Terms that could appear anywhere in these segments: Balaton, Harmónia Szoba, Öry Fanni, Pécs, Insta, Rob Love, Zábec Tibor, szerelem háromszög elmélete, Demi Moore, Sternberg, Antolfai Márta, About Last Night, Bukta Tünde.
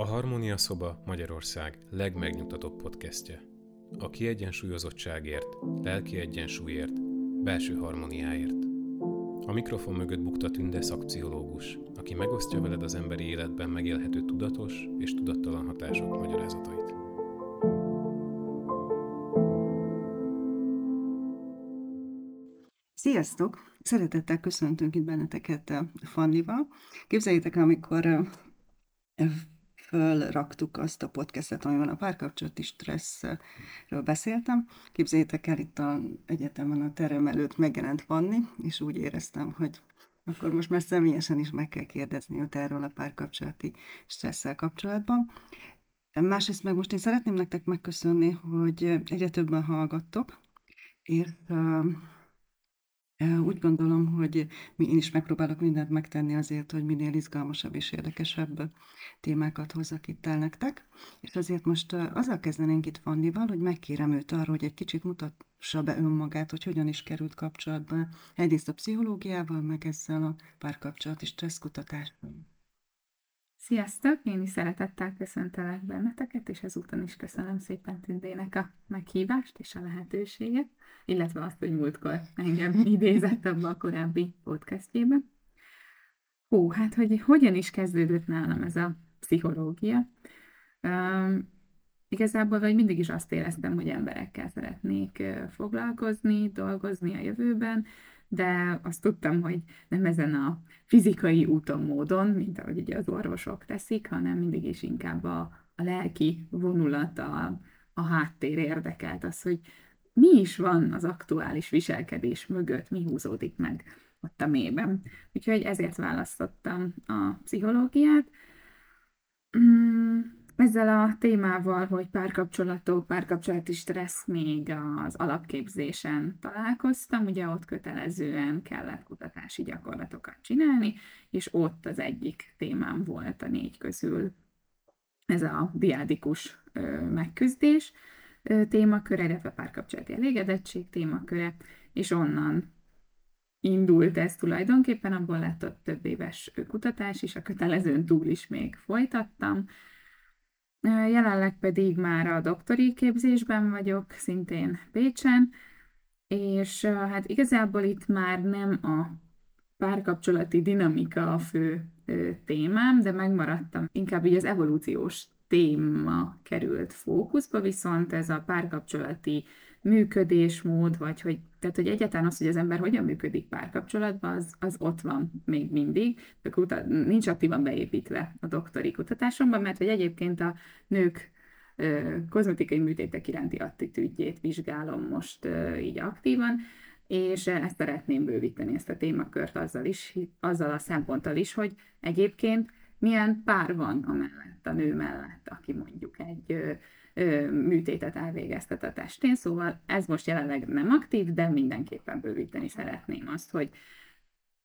A Harmónia Szoba Magyarország legmegnyugtatóbb podcastje. A kiegyensúlyozottságért, lelki egyensúlyért, belső harmóniáért. A mikrofon mögött Bukta Tünde szakpszichológus, aki megosztja veled az emberi életben megélhető tudatos és tudattalan hatások magyarázatait. Sziasztok! Szeretettel köszöntünk itt benneteket Fannival. Képzeljétek, amikor fölraktuk azt a podcastet, amiben a párkapcsolati stresszről beszéltem. Képzeljétek el, itt az egyetemen a terem előtt megjelent Fanni, és úgy éreztem, hogy akkor most már személyesen is meg kell kérdezni őt erről a párkapcsolati stresszel kapcsolatban. Másrészt meg most én szeretném nektek megköszönni, hogy egyre többen hallgattok, és úgy gondolom, hogy én is megpróbálok mindent megtenni azért, hogy minél izgalmasabb és érdekesebb témákat hozzak itt el nektek. És azért most azzal kezdenénk itt Fannival, hogy megkérem őt arra, hogy egy kicsit mutassa be önmagát, hogy hogyan is került kapcsolatba egyrészt a pszichológiával, meg ezzel a párkapcsolati stresszkutatással. Sziasztok! Én is szeretettel köszöntelek benneteket, és ezúton is köszönöm szépen Tündének a meghívást és a lehetőséget, illetve azt, hogy múltkor engem idézett abba a korábbi podcastjében. Hogy hogyan is kezdődött nálam ez a pszichológia? Igazából vagy mindig is azt éreztem, hogy emberekkel szeretnék foglalkozni, dolgozni a jövőben, de azt tudtam, hogy nem ezen a fizikai úton, módon, mint ahogy ugye az orvosok teszik, hanem mindig is inkább a lelki vonulat, a háttér érdekelt, az, hogy mi is van az aktuális viselkedés mögött, mi húzódik meg ott a mélyben. Úgyhogy ezért választottam a pszichológiát. Ezzel a témával, hogy párkapcsolatok, párkapcsolati stressz, még az alapképzésen találkoztam, ugye ott kötelezően kellett kutatási gyakorlatokat csinálni, és ott az egyik témám volt a 4 közül ez a diádikus megküzdés témaköre, illetve párkapcsolati elégedettség témaköre, és onnan indult ez tulajdonképpen, abból lett a több éves kutatás, és a kötelezőn túl is még folytattam. Jelenleg pedig már a doktori képzésben vagyok, szintén Pécsen, és hát igazából itt már nem a párkapcsolati dinamika a fő témám, de megmaradtam. Inkább így az evolúciós téma került fókuszba, viszont ez a párkapcsolati működésmód, vagy hogy egyáltalán az, hogy az ember hogyan működik párkapcsolatban, az ott van még mindig, nincs aktívan beépítve a doktori kutatásomban, mert hogy egyébként a nők kozmetikai műtétek iránti attitűdjét vizsgálom most így aktívan, és ezt szeretném bővíteni, ezt a témakört azzal a szemponttal is, hogy egyébként milyen pár van a nő mellett, aki mondjuk egy műtétet elvégeztet a testén, szóval ez most jelenleg nem aktív, de mindenképpen bővíteni szeretném azt, hogy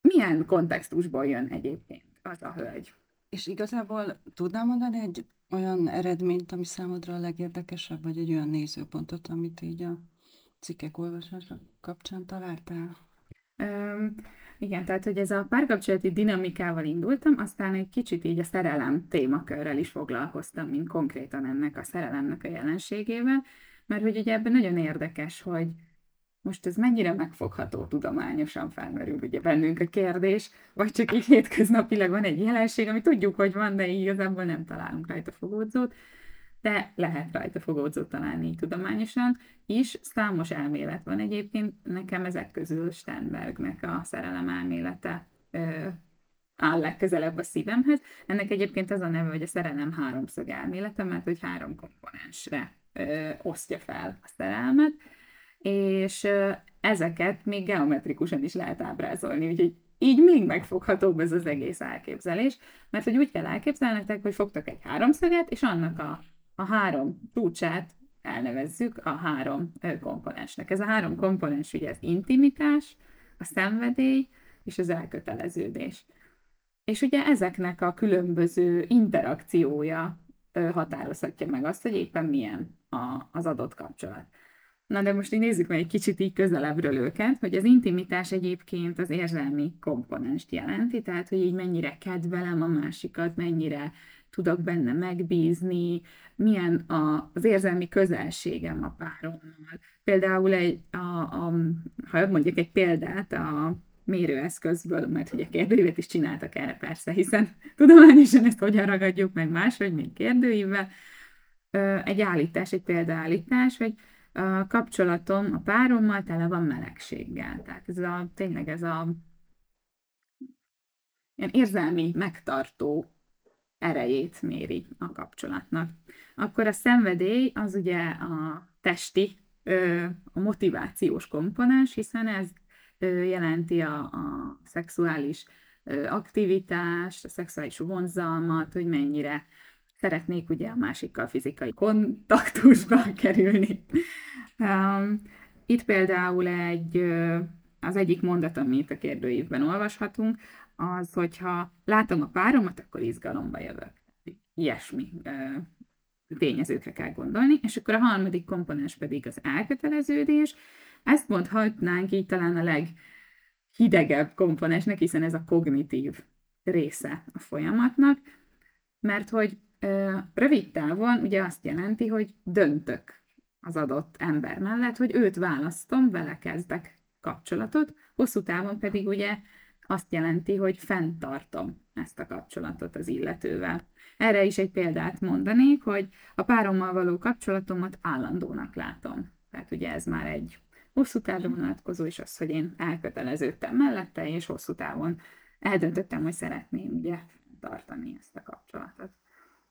milyen kontextusból jön egyébként az a hölgy. És igazából tudnám mondani egy olyan eredményt, ami számodra a legérdekesebb, vagy egy olyan nézőpontot, amit így a cikkek olvasása kapcsán találtál? Igen, tehát hogy ez a párkapcsolati dinamikával indultam, aztán egy kicsit így a szerelem témakörrel is foglalkoztam, mint konkrétan ennek a szerelemnek a jelenségével, mert hogy ugye ebben nagyon érdekes, hogy most ez mennyire megfogható tudományosan, felmerül ugye bennünk a kérdés, vagy csak így hétköznapilag van egy jelenség, ami tudjuk, hogy van, de igazából nem találunk rajta fogódzót, de lehet rajta fogódzót találni így tudományosan is. Számos elmélet van egyébként, nekem ezek közül Sternbergnek a szerelem elmélete áll legközelebb a szívemhez. Ennek egyébként az a neve, hogy a szerelem háromszög elmélete, mert hogy 3 komponensre osztja fel a szerelmet, és ezeket még geometrikusan is lehet ábrázolni, úgyhogy így még megfoghatóbb ez az egész elképzelés, mert hogy úgy kell elképzelnetek, hogy fogtok egy háromszöget, és annak a 3 csúcsát elnevezzük a 3 komponensnek. Ez a 3 komponens ugye az intimitás, a szenvedély és az elköteleződés. És ugye ezeknek a különböző interakciója határozhatja meg azt, hogy éppen milyen az adott kapcsolat. Na de most így nézzük meg egy kicsit így közelebbről őket, hogy az intimitás egyébként az érzelmi komponenst jelenti, tehát hogy így mennyire kedvelem a másikat, mennyire tudok benne megbízni, milyen az érzelmi közelségem a párommal. Például ha mondjuk egy példát a mérőeszközből, mert ugye kérdőívet is csináltak erre persze, hiszen tudományosan ezt hogyan ragadjuk meg máshogy, mint kérdőívvel. Egy állítás, egy példaállítás, hogy a kapcsolatom a párommal tele van melegséggel. Tehát ez a ilyen érzelmi megtartó erejét méri a kapcsolatnak. Akkor a szenvedély az ugye a testi, a motivációs komponens, hiszen ez jelenti a szexuális aktivitást, a szexuális vonzalmat, hogy mennyire szeretnék ugye a másikkal fizikai kontaktusba kerülni. Itt például az egyik mondat, amit a kérdőívben olvashatunk, az, hogyha látom a páromat, akkor izgalomba jövök. Ilyesmi tényezőkre kell gondolni. És akkor a harmadik komponens pedig az elköteleződés. Ezt mondhatnánk így talán a leghidegebb komponensnek, hiszen ez a kognitív része a folyamatnak, mert hogy rövid távon ugye azt jelenti, hogy döntök az adott ember mellett, hogy őt választom, vele kezdek kapcsolatot, hosszú távon pedig ugye azt jelenti, hogy fenntartom ezt a kapcsolatot az illetővel. Erre is egy példát mondanék, hogy a párommal való kapcsolatomat állandónak látom. Tehát ugye ez már egy hosszú távon vonatkozó, és az, hogy én elköteleződtem mellette, és hosszú távon eldöntöttem, hogy szeretném ugye tartani ezt a kapcsolatot.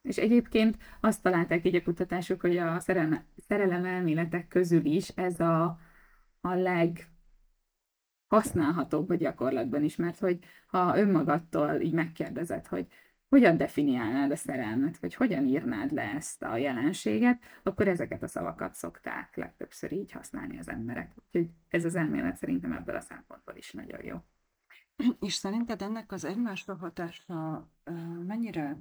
És egyébként azt találták így a kutatások, hogy a szerelem elméletek közül is ez a leghasználhatóbb a gyakorlatban is, mert hogy ha önmagadtól így megkérdezed, hogy hogyan definiálnád a szerelmet, vagy hogyan írnád le ezt a jelenséget, akkor ezeket a szavakat szokták legtöbbször így használni az emberek. Úgyhogy ez az elmélet szerintem ebből a szempontból is nagyon jó. És szerinted ennek az egymásra hatása mennyire,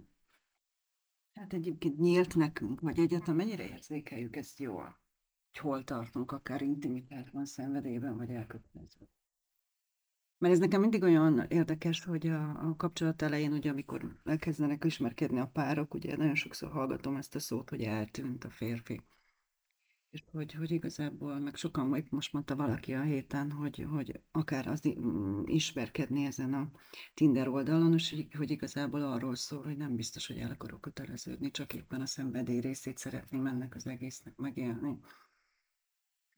hát egyébként nyílt nekünk, vagy egyáltalán mennyire érzékeljük ezt jól, hogy hol tartunk, akár intimitásban, szenvedélyben, vagy elkötelezőben? Mert ez nekem mindig olyan érdekes, hogy a kapcsolat elején, ugye, amikor elkezdenek ismerkedni a párok, ugye nagyon sokszor hallgatom ezt a szót, hogy eltűnt a férfi. És hogy igazából, meg sokan, most mondta valaki a héten, hogy akár az ismerkedni ezen a Tinder oldalon, és hogy igazából arról szól, hogy nem biztos, hogy el akarok köteleződni, csak éppen a szenvedély részét szeretném ennek az egésznek megélni.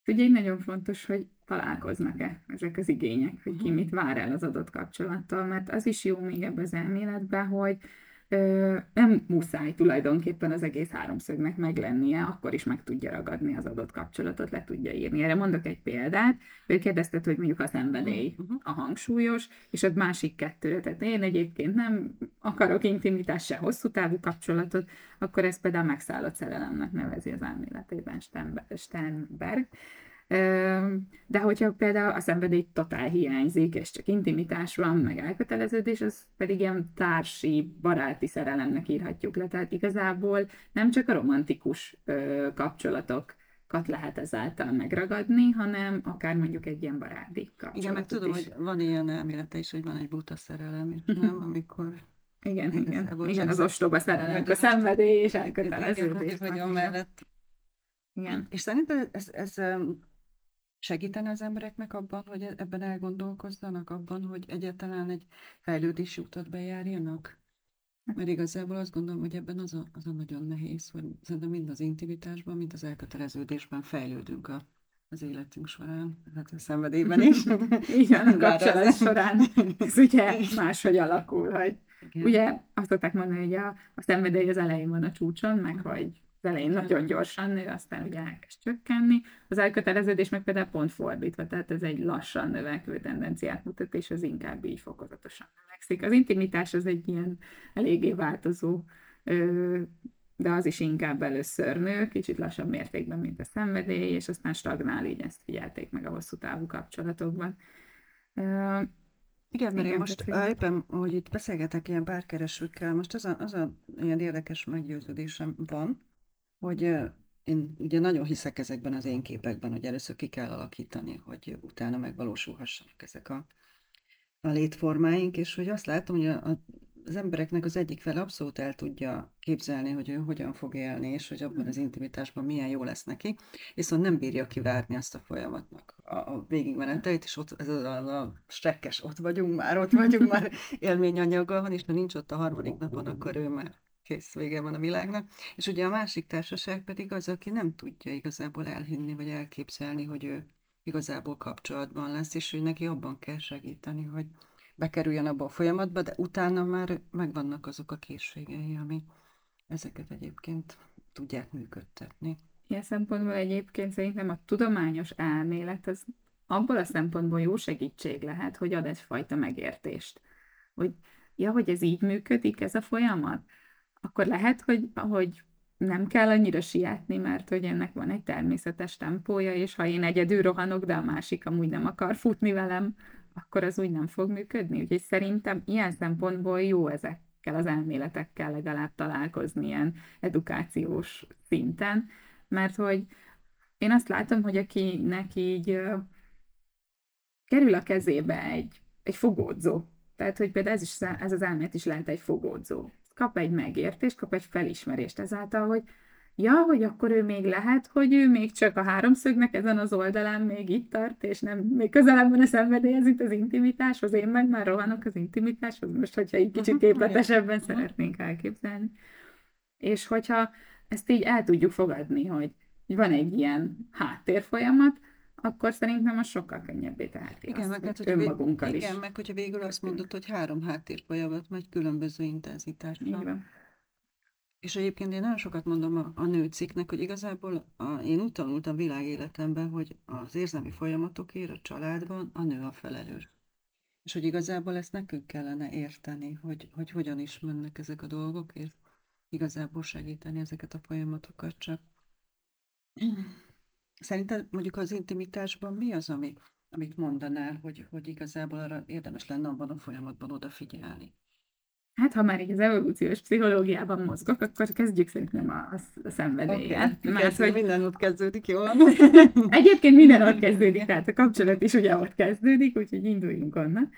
Ugye nagyon fontos, hogy találkoznak-e ezek az igények, hogy ki mit vár el az adott kapcsolattal, mert az is jó még ebben az elméletben, hogy nem muszáj tulajdonképpen az egész háromszögnek meglennie, akkor is meg tudja ragadni az adott kapcsolatot, le tudja írni. Erre mondok egy példát, hogy kérdezted, hogy mondjuk a szenvedély a hangsúlyos, és a másik kettőre, tehát én egyébként nem akarok intimitás, se hosszú távú kapcsolatot, akkor ezt például megszállott szerelemnek nevezi az elméletében Sternberg. De hogyha például a szenvedély totál hiányzik, és csak intimitás van, meg elköteleződés, az pedig ilyen társi, baráti szerelemnek írhatjuk le. Tehát igazából nem csak a romantikus kapcsolatokat lehet ezáltal megragadni, hanem akár mondjuk egy ilyen baráti kapcsolatot. Igen, meg tudom, hogy van ilyen elmélete is, hogy van egy buta szerelem, nem, amikor... Igen, az ostoba szerelem, a szenvedély és elköteleződés. Igen. És szerintem ez segítene az embereknek abban, hogy ebben elgondolkozzanak, abban, hogy egyáltalán egy fejlődési utat bejárjanak? Mert igazából azt gondolom, hogy ebben az a nagyon nehéz, hogy szerintem mind az intimitásban, mind az elköteleződésben fejlődünk az életünk során, hát a szenvedélyben is. Igen, a kapcsolat során. Ez ugye máshogy alakul, hogy ugye azt szokták mondani, hogy a szenvedély az elején van a csúcson, meg hogy az elején nagyon gyorsan nő, aztán ugye elkezd csökkenni. Az elköteleződés meg például pont fordítva, tehát ez egy lassan növekvő tendenciát mutat, és az inkább így fokozatosan növekszik. Az intimitás az egy ilyen eléggé változó, de az is inkább először nő, kicsit lassabb mértékben, mint a szenvedély, és aztán stagnál, így ezt figyelték meg a hosszú távú kapcsolatokban. Igen, mert én most éppen, hogy itt beszélgetek ilyen párkeresőkkel, most az a ilyen érdekes meggyőződésem van, hogy Én ugye nagyon hiszek ezekben az én képekben, hogy először ki kell alakítani, hogy utána megvalósulhassanak ezek a létformáink, és hogy azt látom, hogy az embereknek az egyik fele abszolút el tudja képzelni, hogy ő hogyan fog élni, és hogy abban az intimitásban milyen jó lesz neki, viszont nem bírja kivárni azt a folyamatnak a végigmeneteit, és ott ez a strekkes, ott vagyunk már, élményanyaggal van, és ha nincs ott a harmadik napon, akkor ő már kész, vége van a világnak. És ugye a másik társaság pedig az, aki nem tudja igazából elhinni, vagy elképzelni, hogy ő igazából kapcsolatban lesz, és hogy neki abban kell segíteni, hogy bekerüljön abba a folyamatba, de utána már megvannak azok a készségei, ami ezeket egyébként tudják működtetni. Ilyen szempontból egyébként szerintem a tudományos elmélet az abból a szempontból jó segítség lehet, hogy ad egyfajta megértést. Hogy ez így működik, ez a folyamat? Akkor lehet, hogy nem kell annyira sietni, mert hogy ennek van egy természetes tempója, és ha én egyedül rohanok, de a másik amúgy nem akar futni velem, akkor az úgy nem fog működni. Úgyhogy szerintem ilyen szempontból jó ezekkel az elméletekkel legalább találkozni ilyen edukációs szinten, mert hogy én azt látom, hogy akinek így kerül a kezébe egy fogódzó. Tehát, hogy például ez az elmélet is lehet egy fogódzó. Kap egy megértést, kap egy felismerést ezáltal, hogy hogy akkor ő még lehet, hogy ő még csak a háromszögnek ezen az oldalán még itt tart, és nem, még közelebb van a szenvedélyhez itt az intimitáshoz, én meg már rohanok az intimitáshoz, most, hogyha egy kicsit képletesebben szeretnénk elképzelni. És hogyha ezt így el tudjuk fogadni, hogy van egy ilyen háttérfolyamat, akkor szerintem az sokkal könnyebbé teheti önmagunkkal is. Igen, meg hogyha végül azt mondod, hogy 3 háttérfolyamat megy különböző intenzitásra. És egyébként én nagyon sokat mondom a nőcikknek, hogy igazából én úgy tanultam világéletemben, hogy az érzelmi folyamatokért a családban a nő a felelős. És hogy igazából ezt nekünk kellene érteni, hogy hogyan is mennek ezek a dolgok, és igazából segíteni ezeket a folyamatokat csak. Szerinted mondjuk az intimitásban mi az, amit mondanál, hogy igazából arra érdemes lenne abban a folyamatban odafigyelni? Hát, ha már így az evolúciós pszichológiában mozgok, akkor kezdjük szerintem a szenvedéllyel. Okay. Mert hogy minden ott kezdődik, jól van? Egyébként minden ott kezdődik, tehát a kapcsolat is ugye ott kezdődik, úgyhogy induljunk onnan.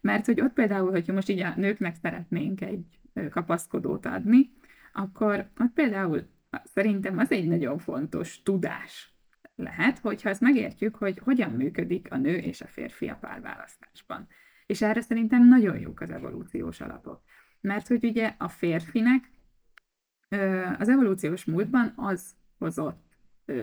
Mert hogy ott például, hogyha most így a nőknek szeretnénk egy kapaszkodót adni, akkor ott például szerintem az egy nagyon fontos tudás lehet, hogyha ezt megértjük, hogy hogyan működik a nő és a férfi a párválasztásban. És erre szerintem nagyon jók az evolúciós alapok. Mert hogy ugye a férfinek az evolúciós múltban az hozott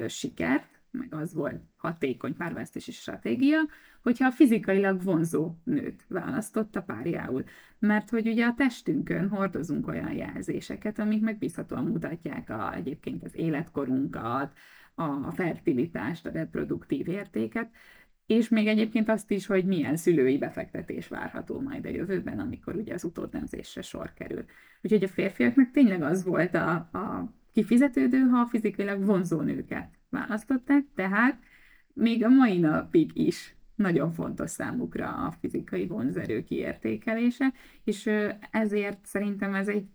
sikert, meg az volt hatékony párválasztási stratégia, hogyha a fizikailag vonzó nőt választotta párjául. Mert hogy ugye a testünkön hordozunk olyan jelzéseket, amik megbízhatóan mutatják egyébként az életkorunkat, a fertilitást, a reproduktív értéket, és még egyébként azt is, hogy milyen szülői befektetés várható majd a jövőben, amikor ugye az utódnemzésre sor kerül. Úgyhogy a férfiaknak tényleg az volt a kifizetődő, ha a fizikailag vonzó nőket választották, tehát még a mai napig is nagyon fontos számukra a fizikai vonzerő kiértékelése, és ezért szerintem ez egy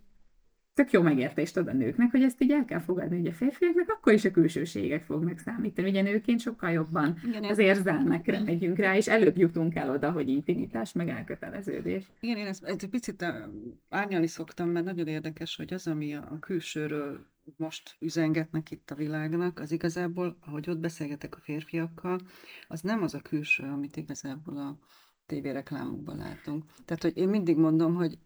tök jó megértést ad a nőknek, hogy ezt így el kell fogadni, hogy a férfiaknak akkor is a külsőségek fognak számítani. Ugye nőként sokkal jobban az érzelmekre megyünk rá, és előbb jutunk el oda, hogy intimitás, meg elköteleződés. Igen, én ezt egy picit árnyalni szoktam, mert nagyon érdekes, hogy az, ami a külsőről most üzengetnek itt a világnak, az igazából, ahogy ott beszélgetek a férfiakkal, az nem az a külső, amit igazából a tévéreklámokban látunk. Tehát, hogy én mindig mondom, hogy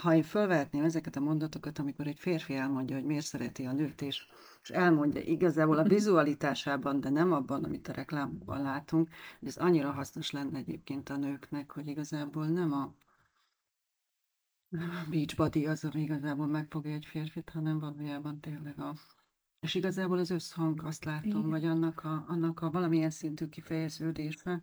ha én fölvehetném ezeket a mondatokat, amikor egy férfi elmondja, hogy miért szereti a nőt, és elmondja igazából a vizualitásában, de nem abban, amit a reklámban látunk, hogy ez annyira hasznos lenne egyébként a nőknek, hogy igazából nem a beachbody az, ami igazából megfogja egy férfit, hanem valójában tényleg és igazából az összhang, azt látom, igen, vagy annak a valamilyen szintű kifejeződése,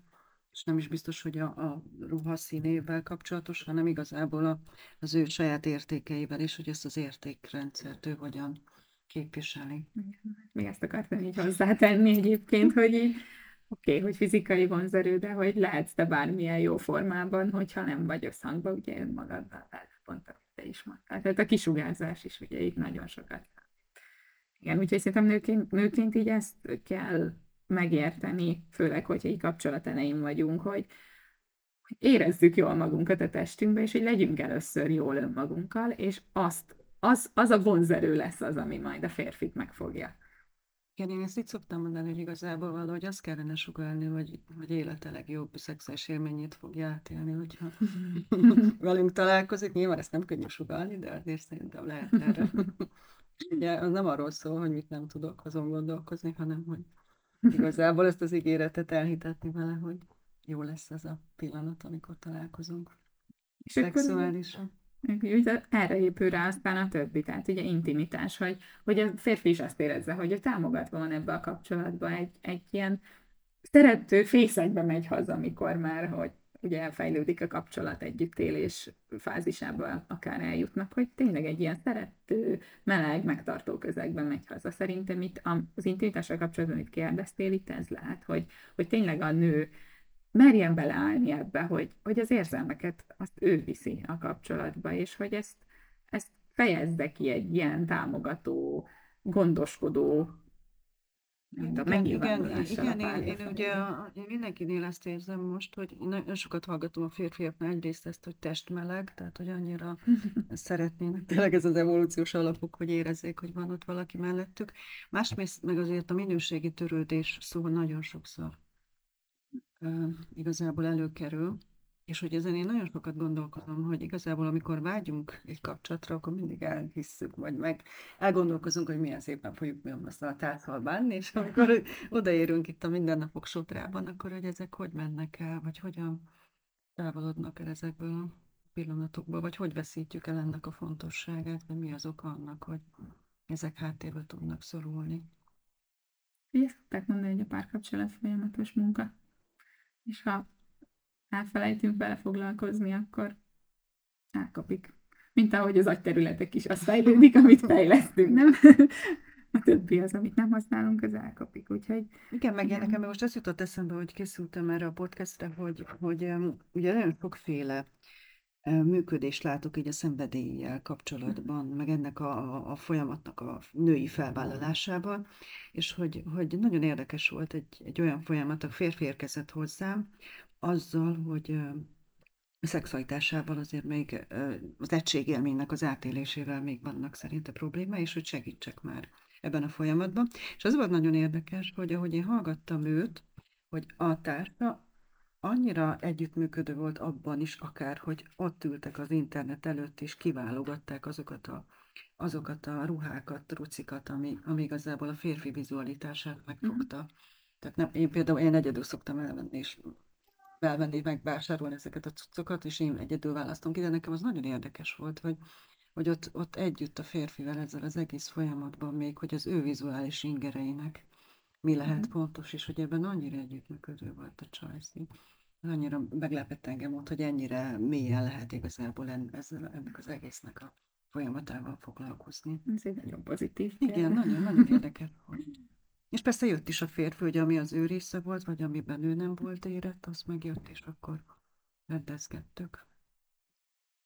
és nem is biztos, hogy a ruhaszínével kapcsolatos, hanem igazából az ő saját értékeivel, és hogy ezt az értékrendszert ő hogyan képviseli. Még ezt akartam így hozzátenni egyébként, hogy így, oké, hogy fizikai vonzerő, de hogy lehetsz te bármilyen jó formában, hogyha nem vagy összhangban, ugye önmagaddal, pont amit te is mondtál. Tehát a kisugárzás is ugye így nagyon sokat. Igen, úgyhogy szerintem nőként így ezt kell megérteni, főleg, hogyha így kapcsolat elején vagyunk, hogy érezzük jól magunkat a testünkbe, és hogy legyünk először jól önmagunkkal, és az a vonzerő lesz az, ami majd a férfit megfogja. Igen, én ezt így szoktam mondani, hogy igazából valahogy azt kellene sugallni, hogy élete legjobb szexuális élményét fogja átélni, hogyha velünk találkozik. Nyilván ezt nem könnyű sugallni, de azért szerintem lehet erre. Ugye, az nem arról szól, hogy mit nem tudok azon gondolkozni, hanem hogy igazából ezt az ígéretet elhitetni vele, hogy jó lesz ez a pillanat, amikor találkozunk. És szexuálisan. Ugye, erre épül rá aztán a többi, tehát ugye intimitás, hogy a férfi is azt érezze, hogy támogatva van ebbe a kapcsolatba, egy ilyen szerető fészekbe megy haza, amikor már, hogy ugye elfejlődik a kapcsolat együttélés fázisába, akár eljutnak, hogy tényleg egy ilyen szerető, meleg, megtartó közegben megy haza. Szerintem itt az intimitással kapcsolatban, amit kérdeztél, itt ez lehet, hogy tényleg a nő merjen beleállni ebbe, hogy az érzelmeket azt ő viszi a kapcsolatba, és hogy ezt fejezze ki egy ilyen támogató, gondoskodó, megnyilvánulással. Igen, én ugye mindenkinél ezt érzem most, hogy nagyon sokat hallgatom a férfiaknál egyrészt ezt, hogy testmeleg, tehát hogy annyira szeretnének, tényleg ez az evolúciós alapok, hogy érezzék, hogy van ott valaki mellettük. Másrészt meg azért a minőségi törődés szó nagyon sokszor igazából előkerül, és hogy ezen én nagyon sokat gondolkozom, hogy igazából amikor vágyunk egy kapcsolatra, akkor mindig elhisszük, vagy meg elgondolkozunk, hogy milyen szépen fogjuk mi azt a társzal bánni, és amikor odaérünk itt a mindennapok sotrában, akkor hogy ezek hogy mennek el, vagy hogyan távolodnak el ezekből a pillanatokból, vagy hogy veszítjük el ennek a fontosságát, vagy mi az oka annak, hogy ezek háttérbe tudnak szorulni. Ugye szokták mondani, hogy a párkapcsolat folyamatos munka. És ha elfelejtünk vele foglalkozni, akkor elkapik. Mint ahogy az agyterületek is az fejlődik, amit fejlesztünk, nem? A többi az, amit nem használunk, az elkapik. Úgyhogy, igen, meg nekem most azt jutott eszembe, hogy készültem erre a podcastre, hogy ugye nagyon sokféle működést látok így a szenvedéllyel kapcsolatban, meg ennek a folyamatnak a női felvállalásában, és hogy nagyon érdekes volt egy olyan folyamat, a férfi érkezett hozzám, azzal, hogy a szexualitásával azért még az egységélménynek az átélésével még vannak szerinte problémái, és hogy segítsek már ebben a folyamatban. És az volt nagyon érdekes, hogy ahogy én hallgattam őt, hogy a társa annyira együttműködő volt abban is akár, hogy ott ültek az internet előtt, és kiválogatták azokat a ruhákat, rucikat, ami igazából a férfi vizualitását megfogta. Mm-hmm. Tehát nem, én például egyedül szoktam elvenni, megvásárolni ezeket a cuccokat, és én egyedül választom ki, de nekem az nagyon érdekes volt, hogy ott együtt a férfivel ezzel az egész folyamatban még, hogy az ő vizuális ingereinek mi lehet fontos, és hogy ebben annyira együttműködő volt a csajszi. Annyira meglepett engem ott, hogy ennyire mélyen lehet igazából ennek az egésznek a folyamatával foglalkozni. Ez egy nagyon pozitív. Igen, nagyon érdekes. És persze jött is a férfi, hogy ami az ő része volt, vagy amiben ő nem volt érett, az megjött, és akkor rendezkedtük.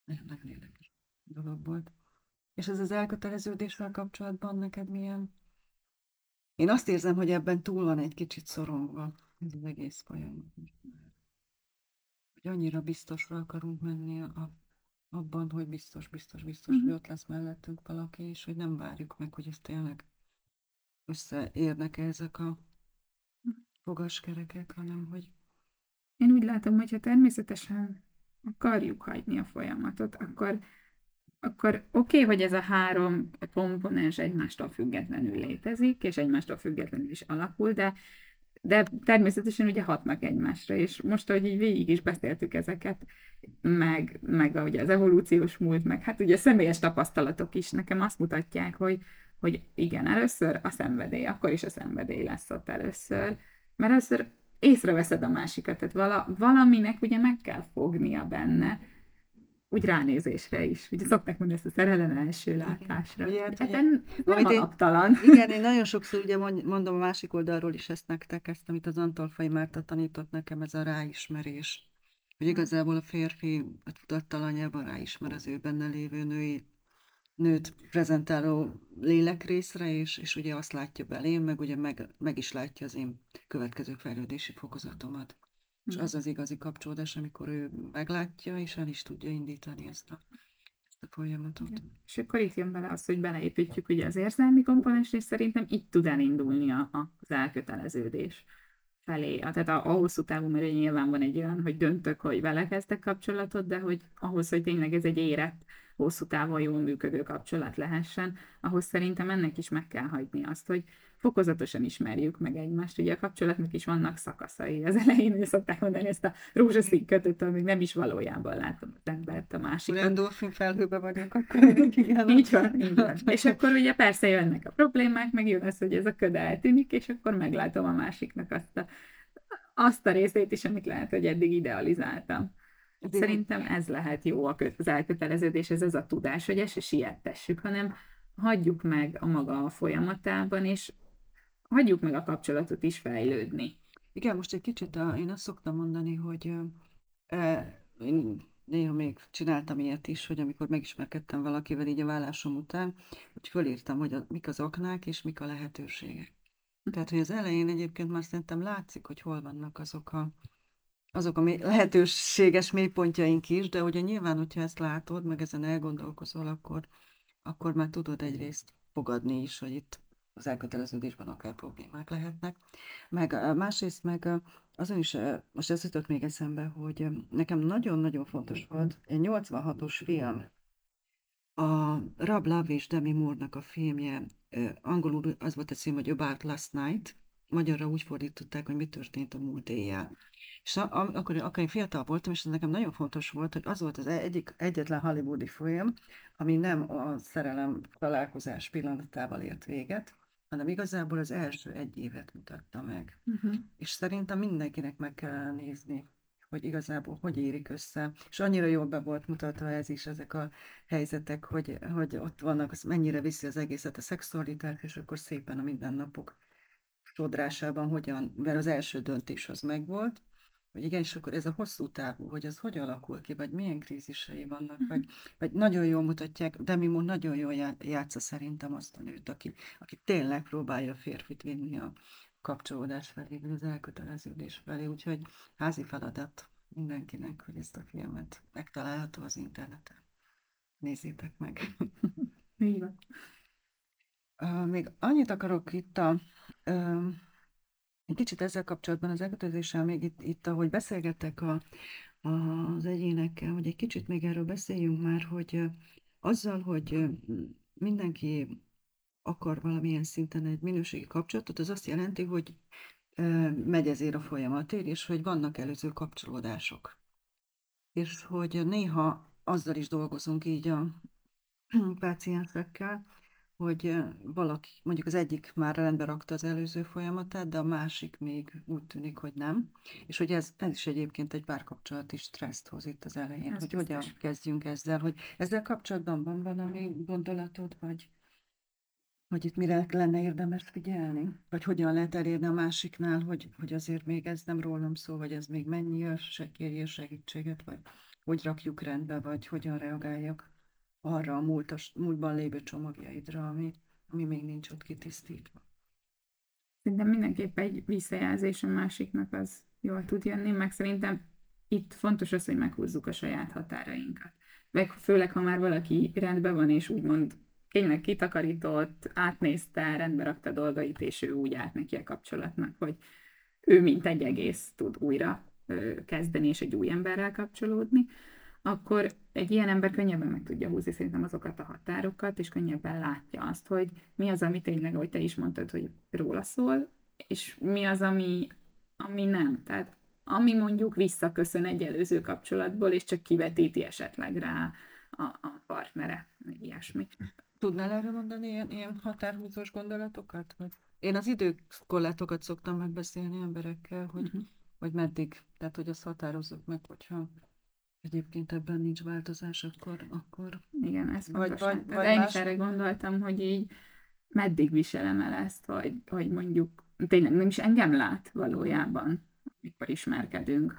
Nagyon érdekes dolog volt. És ez az elköteleződéssel kapcsolatban neked milyen? Én azt érzem, hogy ebben túl van egy kicsit szorongva ez az egész folyamat. Hogy annyira biztosra akarunk menni abban, hogy biztos, hogy ott lesz mellettünk valaki, és hogy nem várjuk meg, hogy ez tényleg összeérnek ezek a fogaskerekek, hanem hogy... Én úgy látom, hogyha természetesen akarjuk hagyni a folyamatot, akkor oké, hogy ez a három komponens egymástól függetlenül létezik, és egymástól függetlenül is alakul, de természetesen ugye hatnak egymásra, és most, ahogy így végig is beszéltük ezeket, meg ugye az evolúciós múlt, meg hát ugye személyes tapasztalatok is nekem azt mutatják, hogy igen, először a szenvedély, akkor is a szenvedély lesz ott először, mert először észreveszed a másikat, tehát valaminek ugye meg kell fognia benne, úgy ránézésre is. Ugye szokták mondani ezt a szerelem első látásra. Igen, ugye, nem alaptalan. Igen, én nagyon sokszor ugye mondom a másik oldalról is ezt nektek, ezt, amit az Antolfai Márta tanított nekem, ez a ráismerés. Hogy igazából a férfi a tudattalanyában ráismer az ő benne lévő női nőt prezentáló lélekrészre, és ugye azt látja belém, meg ugye meg is látja az én következő fejlődési fokozatomat. És az az igazi kapcsolódás, amikor ő meglátja, és el is tudja indítani ezt a folyamatot. Igen. És akkor itt jön bele az, hogy beleépítjük ugye az érzelmi komponens, és szerintem itt tud elindulni az elköteleződés felé. Tehát a hosszú távú, mert nyilván van egy olyan, hogy döntök, hogy vele kezdek kapcsolatot, de hogy ahhoz, hogy tényleg ez egy érett, hosszú távon jól működő kapcsolat lehessen, ahhoz szerintem ennek is meg kell hagyni azt, hogy fokozatosan ismerjük meg egymást. Ugye a kapcsolatnak is vannak szakaszai. Az elején szokták mondani ezt a rózsaszín kötőt, amíg nem is valójában látom az embert, a másikat. Endorfin felhőbe vagyok akkor. Így van, így van. És akkor ugye persze jönnek a problémák, meg jön az, hogy ez a köd eltűnik, és akkor meglátom a másiknak azt a részét is, amit lehet, hogy eddig idealizáltam. Szerintem ez lehet jó az elköteleződés, ez az a tudás, hogy ezt se siettessük, hanem hagyjuk meg a maga a folyamatában, és hagyjuk meg a kapcsolatot is fejlődni. Igen, most egy kicsit én azt szoktam mondani, hogy én néha még csináltam ilyet is, hogy amikor megismerkedtem valakivel így a válásom után, hogy fölírtam, hogy mik az aknák és mik a lehetőségek. Tehát, hogy az elején egyébként már szerintem látszik, hogy hol vannak azok a lehetőséges mélypontjaink is, de ugye nyilván, hogyha ezt látod, meg ezen elgondolkozol, akkor már tudod egyrészt fogadni is, hogy itt az elköteleződésben akár problémák lehetnek. Meg másrészt meg azon is, most ez jutott még eszembe, hogy nekem nagyon-nagyon fontos volt egy 86-os film, a Rob Love és Demi Moore-nak a filmje, angolul az volt a cím, hogy About Last Night, magyarra úgy fordították, hogy mi történt a múlt éjjel. És akkor én fiatal voltam, és ez nekem nagyon fontos volt, hogy az volt az egyetlen hollywoodi film, ami nem a szerelem találkozás pillanatával ért véget, hanem igazából az első egy évet mutatta meg. És szerintem mindenkinek meg kell nézni, hogy igazából hogy érik össze. És annyira jól be volt mutatva ez is, ezek a helyzetek, hogy ott vannak, az mennyire viszi az egészet a szexualitás, és akkor szépen a mindennapok sodrásában hogyan, mert az első döntés az megvolt, hogy igen, és akkor ez a hosszú távú, hogy ez hogy alakul ki, vagy milyen krízisei vannak, vagy nagyon jól mutatják, Demi Moore nagyon jól játsza szerintem azt a nőt, aki tényleg próbálja a férfit vinni a kapcsolódás felé, az elköteleződés felé, úgyhogy házi feladat mindenkinek, hogy ezt a filmet megtalálható az interneten. Nézzétek meg! Így van. Még annyit akarok itt egy kicsit ezzel kapcsolatban az elkötelezéssel, még itt ahogy beszélgetek az egyénekkel, hogy egy kicsit még erről beszéljünk már, hogy azzal, hogy mindenki akar valamilyen szinten egy minőségi kapcsolatot, az azt jelenti, hogy megy ezért a folyamatért, és hogy vannak előző kapcsolódások. És hogy néha azzal is dolgozunk így a páciensekkel, hogy valaki, mondjuk az egyik már rendbe rakta az előző folyamatát, de a másik még úgy tűnik, hogy nem. És hogy ez is egyébként egy párkapcsolati stresszt hoz itt az elején, ez hogy biztos. Hogyan kezdjünk ezzel, hogy ezzel kapcsolatban van valami gondolatod, vagy hogy itt mire lenne érdemes figyelni? Vagy hogyan lehet elérni a másiknál, hogy azért még ez nem rólam szól, vagy ez még mennyire kérje segítséget, vagy hogy rakjuk rendbe, vagy hogyan reagáljak arra a múltban lévő csomagjaidra, ami még nincs ott kitisztítva. Szerintem mindenképp egy visszajelzés a másiknak az jól tud jönni, meg szerintem itt fontos az, hogy meghúzzuk a saját határainkat. Meg főleg, ha már valaki rendben van, és úgymond tényleg kitakarított, átnézte, rendbe rakta dolgait, és ő úgy állt neki a kapcsolatnak, hogy ő mint egy egész tud újra kezdeni, és egy új emberrel kapcsolódni, akkor egy ilyen ember könnyebben meg tudja húzni szerintem azokat a határokat, és könnyebben látja azt, hogy mi az, ami tényleg, ahogy te is mondtad, hogy róla szól, és mi az, ami nem. Tehát ami mondjuk visszaköszön egy előző kapcsolatból, és csak kivetíti esetleg rá a partnere, meg ilyesmi. Tudnál erről mondani ilyen határhúzós gondolatokat? Én az időkorlátokat szoktam megbeszélni emberekkel, hogy meddig, tehát hogy azt határozzuk meg, hogyha egyébként ebben nincs változás, akkor... Igen, ez fontos. Vagy én is erre gondoltam, hogy így meddig viselem el ezt, vagy mondjuk tényleg nem is engem lát valójában, mikor ismerkedünk,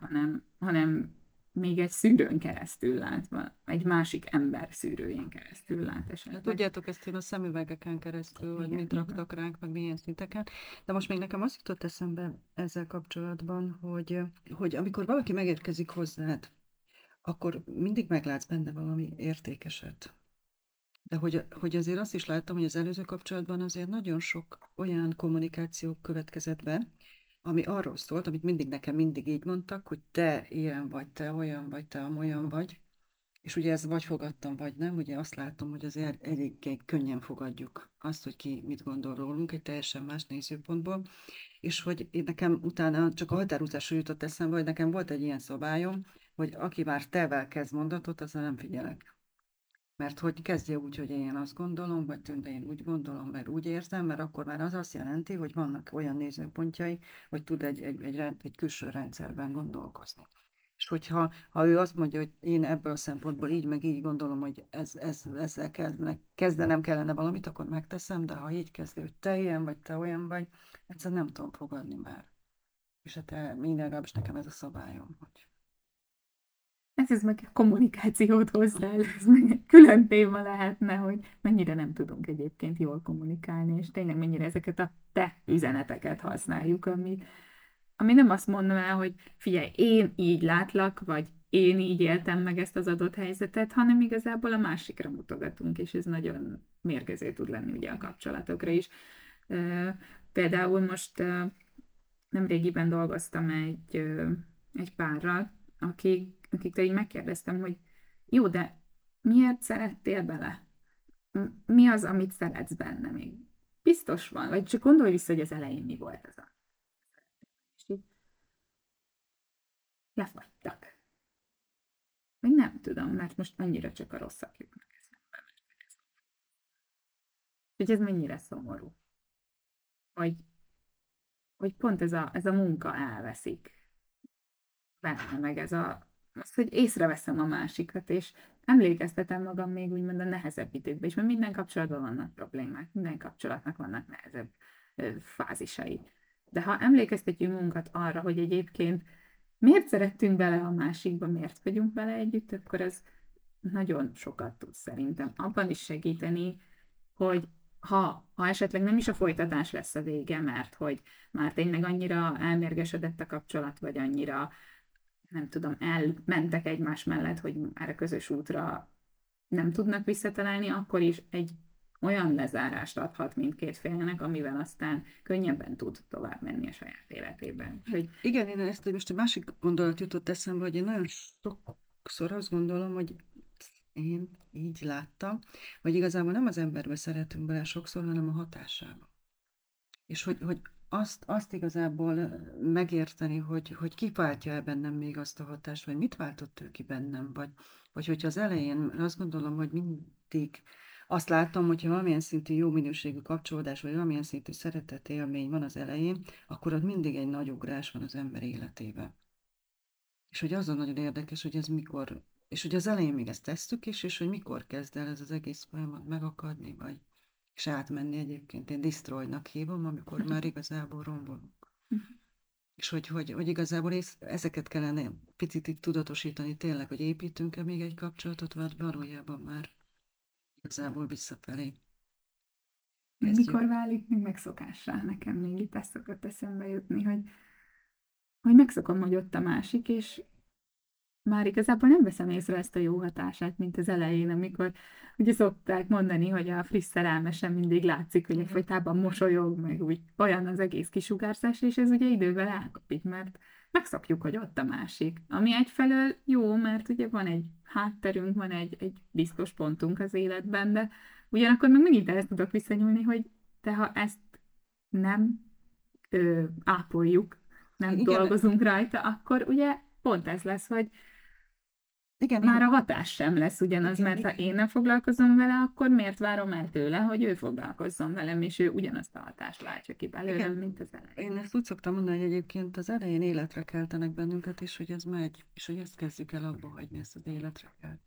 hanem még egy szűrőn keresztül lát, egy másik ember szűrőjén keresztül lát esetleg. Tudjátok, ezt én a szemüvegeken keresztül, hogy mit raktak ránk, meg milyen szinteken. De most még nekem az jutott eszembe ezzel kapcsolatban, hogy amikor valaki megérkezik hozzád, akkor mindig meglátsz benne valami értékeset. De hogy azért azt is láttam, hogy az előző kapcsolatban azért nagyon sok olyan kommunikáció következett be, ami arról szólt, amit nekem mindig így mondtak, hogy te ilyen vagy, te olyan vagy, te amolyan vagy. És ugye ez vagy fogadtam, vagy nem. Ugye azt látom, hogy azért elég könnyen fogadjuk azt, hogy ki mit gondol rólunk, egy teljesen más nézőpontból. És hogy nekem utána csak a határozásra jutott eszembe, hogy nekem volt egy ilyen szabályom, hogy aki már tevel kezd mondatot, azzal nem figyelek. Mert hogy kezdje úgy, hogy én azt gondolom, vagy Tünde, én úgy gondolom, mert úgy érzem, mert akkor már az azt jelenti, hogy vannak olyan nézőpontjai, hogy tud egy külső rendszerben gondolkozni. És hogyha ő azt mondja, hogy én ebből a szempontból így meg így gondolom, hogy ezzel kezdenem kellene valamit, akkor megteszem, de ha így kezdő, hogy te ilyen vagy, te olyan vagy, egyszerűen nem tudom fogadni már. És hát legalábbis nekem ez a szabályom, hogy... Ez meg kommunikációt hozzá, ez meg külön téma lehetne, hogy mennyire nem tudunk egyébként jól kommunikálni, és tényleg mennyire ezeket a te üzeneteket használjuk, ami nem azt mondaná, hogy figyelj, én így látlak, vagy én így éltem meg ezt az adott helyzetet, hanem igazából a másikra mutogatunk, és ez nagyon mérgező tud lenni ugye a kapcsolatokra is. Például most nemrégiben dolgoztam egy párral, akiktől így megkérdeztem, hogy jó, de miért szerettél bele? Mi az, amit szeretsz benne még? Biztos van, vagy csak gondolj vissza, hogy az elején mi volt az a... És így lefagytak. Még nem tudom, mert most annyira csak a rosszak jutnak eszembe. Úgyhogy ez mennyire szomorú. Hogy pont ez a munka elveszik benne, meg ez a... Azt, hogy észreveszem a másikat, és emlékeztetem magam még úgymond a nehezebb időkben is, mert minden kapcsolatban vannak problémák, minden kapcsolatnak vannak nehezebb fázisai. De ha emlékeztetjük munkat arra, hogy egyébként miért szerettünk bele a másikba, miért vagyunk vele együtt, akkor ez nagyon sokat tud szerintem abban is segíteni, hogy ha esetleg nem is a folytatás lesz a vége, mert hogy már tényleg annyira elmérgesedett a kapcsolat, vagy annyira nem tudom, elmentek egymás mellett, hogy már a közös útra nem tudnak visszatalálni, akkor is egy olyan lezárást adhat mindkét félnek, amivel aztán könnyebben tud tovább menni a saját életében. Igen, én ezt most egy másik gondolat jutott eszembe, hogy én nagyon sokszor azt gondolom, hogy én így láttam, hogy igazából nem az emberbe szeretünk bele sokszor, hanem a hatásába. És hogy azt igazából megérteni, hogy ki váltja el bennem még azt a hatást, vagy mit váltott ő ki bennem, vagy hogyha az elején azt gondolom, hogy mindig azt látom, hogyha valamilyen szintű jó minőségű kapcsolódás, vagy valamilyen szintű szeretetélmény van az elején, akkor ott mindig egy nagy ugrás van az ember életében. És hogy azon nagyon érdekes, hogy ez mikor, és hogy az elején még ezt tesszük is, és hogy mikor kezd el ez az egész folyamat megakadni, vagy... és átmenni egyébként, én destroynak hívom, amikor már igazából rombolunk. És hogy igazából ezeket kellene picit itt tudatosítani tényleg, hogy építünk-e még egy kapcsolatot, vagy valójában már igazából visszafelé. Mikor válik még megszokássá, nekem még itt ezt szokott eszembe jutni, hogy megszokom, hogy ott a másik, és már igazából nem veszem észre ezt a jó hatását, mint az elején, amikor ugye szokták mondani, hogy a friss szerelme sem mindig látszik, hogy egyfolytában mosolyog, meg úgy olyan az egész kisugárzás, és ez ugye idővel elkapik, mert megszokjuk, hogy ott a másik. Ami egyfelől jó, mert ugye van egy hátterünk, van egy biztos pontunk az életben, de ugyanakkor meg mindig ezt tudok visszanyúlni, hogy de ha ezt nem ápoljuk, nem dolgozunk rajta, akkor ugye pont ez lesz, hogy igen, már a hatás sem lesz ugyanaz, igen, mert ha én nem foglalkozom vele, akkor miért várom el tőle, hogy ő foglalkozzon velem, és ő ugyanazt a hatást látja ki belőlem, mint az elején. Én ezt úgy szoktam mondani, hogy egyébként az elején életre keltenek bennünket, és hogy ez megy, és hogy ezt kezdjük el abba hagyni, ezt az életre kell.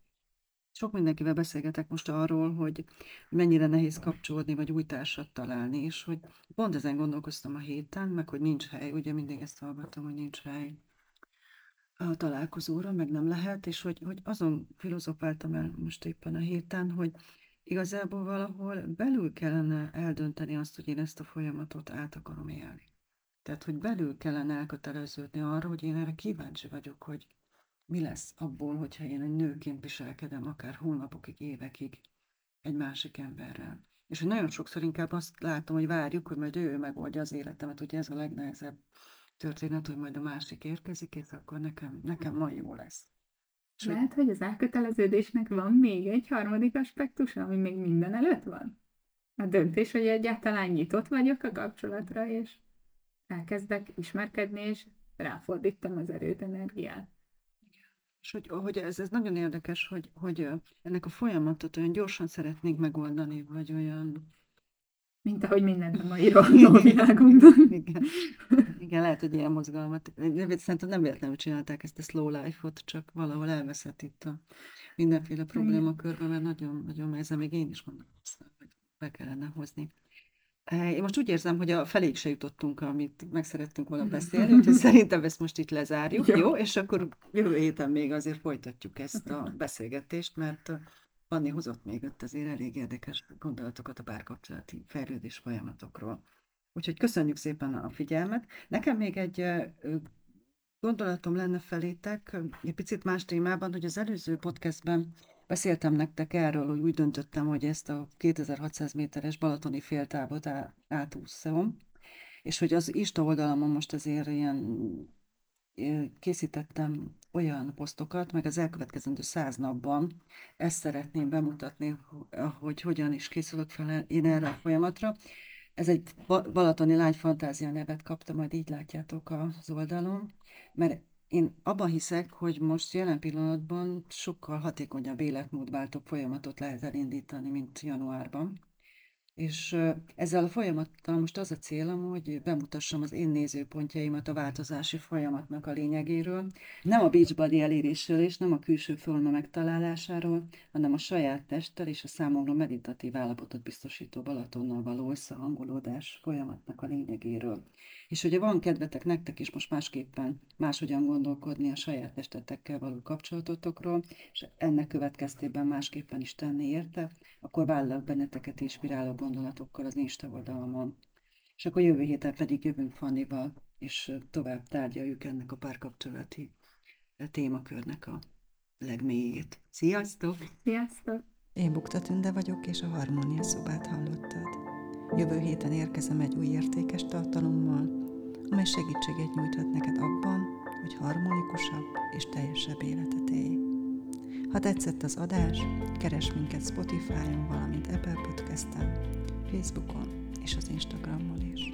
Sok mindenkivel beszélgetek most arról, hogy mennyire nehéz kapcsolódni, vagy új társat találni, és hogy pont ezen gondolkoztam a héten, meg hogy nincs hely, ugye mindig ezt hallgatom, hogy nincs hely a találkozóra, meg nem lehet, és hogy azon filozofáltam el most éppen a héten, hogy igazából valahol belül kellene eldönteni azt, hogy én ezt a folyamatot át akarom élni. Tehát, hogy belül kellene elköteleződni arra, hogy én erre kíváncsi vagyok, hogy mi lesz abból, hogyha én egy nőként viselkedem, akár hónapokig, évekig egy másik emberrel. És hogy nagyon sokszor inkább azt látom, hogy várjuk, hogy majd ő megoldja az életemet, ugye ez a legnehezebb történet, hogy majd a másik érkezik, és akkor nekem majd jó lesz. Lehet, hogy az elköteleződésnek van még egy harmadik aspektusa, ami még minden előtt van? A döntés, hogy egyáltalán nyitott vagyok a kapcsolatra, és elkezdek ismerkedni, és ráfordítom az erőt, energiát. És hogy ez nagyon érdekes, hogy ennek a folyamatot olyan gyorsan szeretnénk megoldani, vagy olyan... Mint ahogy mindent a mai rohanó világunkban. Igen, lehet, hogy ilyen mozgalmat. Szerintem nem véletlenül csinálták ezt a slow life-ot, csak valahol elveszett itt a mindenféle problémakörben, mert nagyon ezzel még én is gondolom, hogy be kellene hozni. Én most úgy érzem, hogy a feléig se jutottunk, amit meg szerettünk volna beszélni, úgyhogy szerintem ezt most itt lezárjuk, jó? És akkor jövő héten még azért folytatjuk ezt a beszélgetést, mert Fanni hozott még ott azért elég érdekes gondolatokat a párkapcsolati fejlődés folyamatokról. Úgyhogy köszönjük szépen a figyelmet. Nekem még egy gondolatom lenne felétek, egy picit más témában, hogy az előző podcastben beszéltem nektek erről, hogy úgy döntöttem, hogy ezt a 2600 méteres balatoni féltávot átúszom, és hogy az Insta oldalamon most azért ilyen készítettem olyan posztokat, meg az elkövetkezendő 100 napban ezt szeretném bemutatni, hogy hogyan is készülök fel én erre a folyamatra. Ez egy balatoni lány fantázia nevet kapta, majd így látjátok az oldalon, mert én abban hiszek, hogy most jelen pillanatban sokkal hatékonyabb életmódváltó folyamatot lehet elindítani, mint januárban. És ezzel a folyamattal most az a célom, hogy bemutassam az én nézőpontjaimat a változási folyamatnak a lényegéről. Nem a beachbody elérésről és nem a külső forma megtalálásáról, hanem a saját testtel és a számomra meditatív állapotot biztosító Balatonnal való összehangolódás folyamatnak a lényegéről. És ugye van kedvetek nektek is most másképpen máshogyan gondolkodni a saját testetekkel való kapcsolatotokról, és ennek következtében másképpen is tenni érte, akkor vállal benneteket inspiráló gondolatokkal az Insta oldalamon. És akkor jövő héten pedig jövünk Fannival, és tovább tárgyaljuk ennek a párkapcsolati témakörnek a legmélyét. Sziasztok! Sziasztok! Én Bukta Tünde vagyok, és a Harmónia Szobát hallottad. Jövő héten érkezem egy új értékes tartalommal, amely segítséget nyújthat neked abban, hogy harmonikusabb és teljesebb életet élj. Ha tetszett az adás, keresd minket Spotify-on, valamint Apple Podcast-en, Facebookon és az Instagramon is.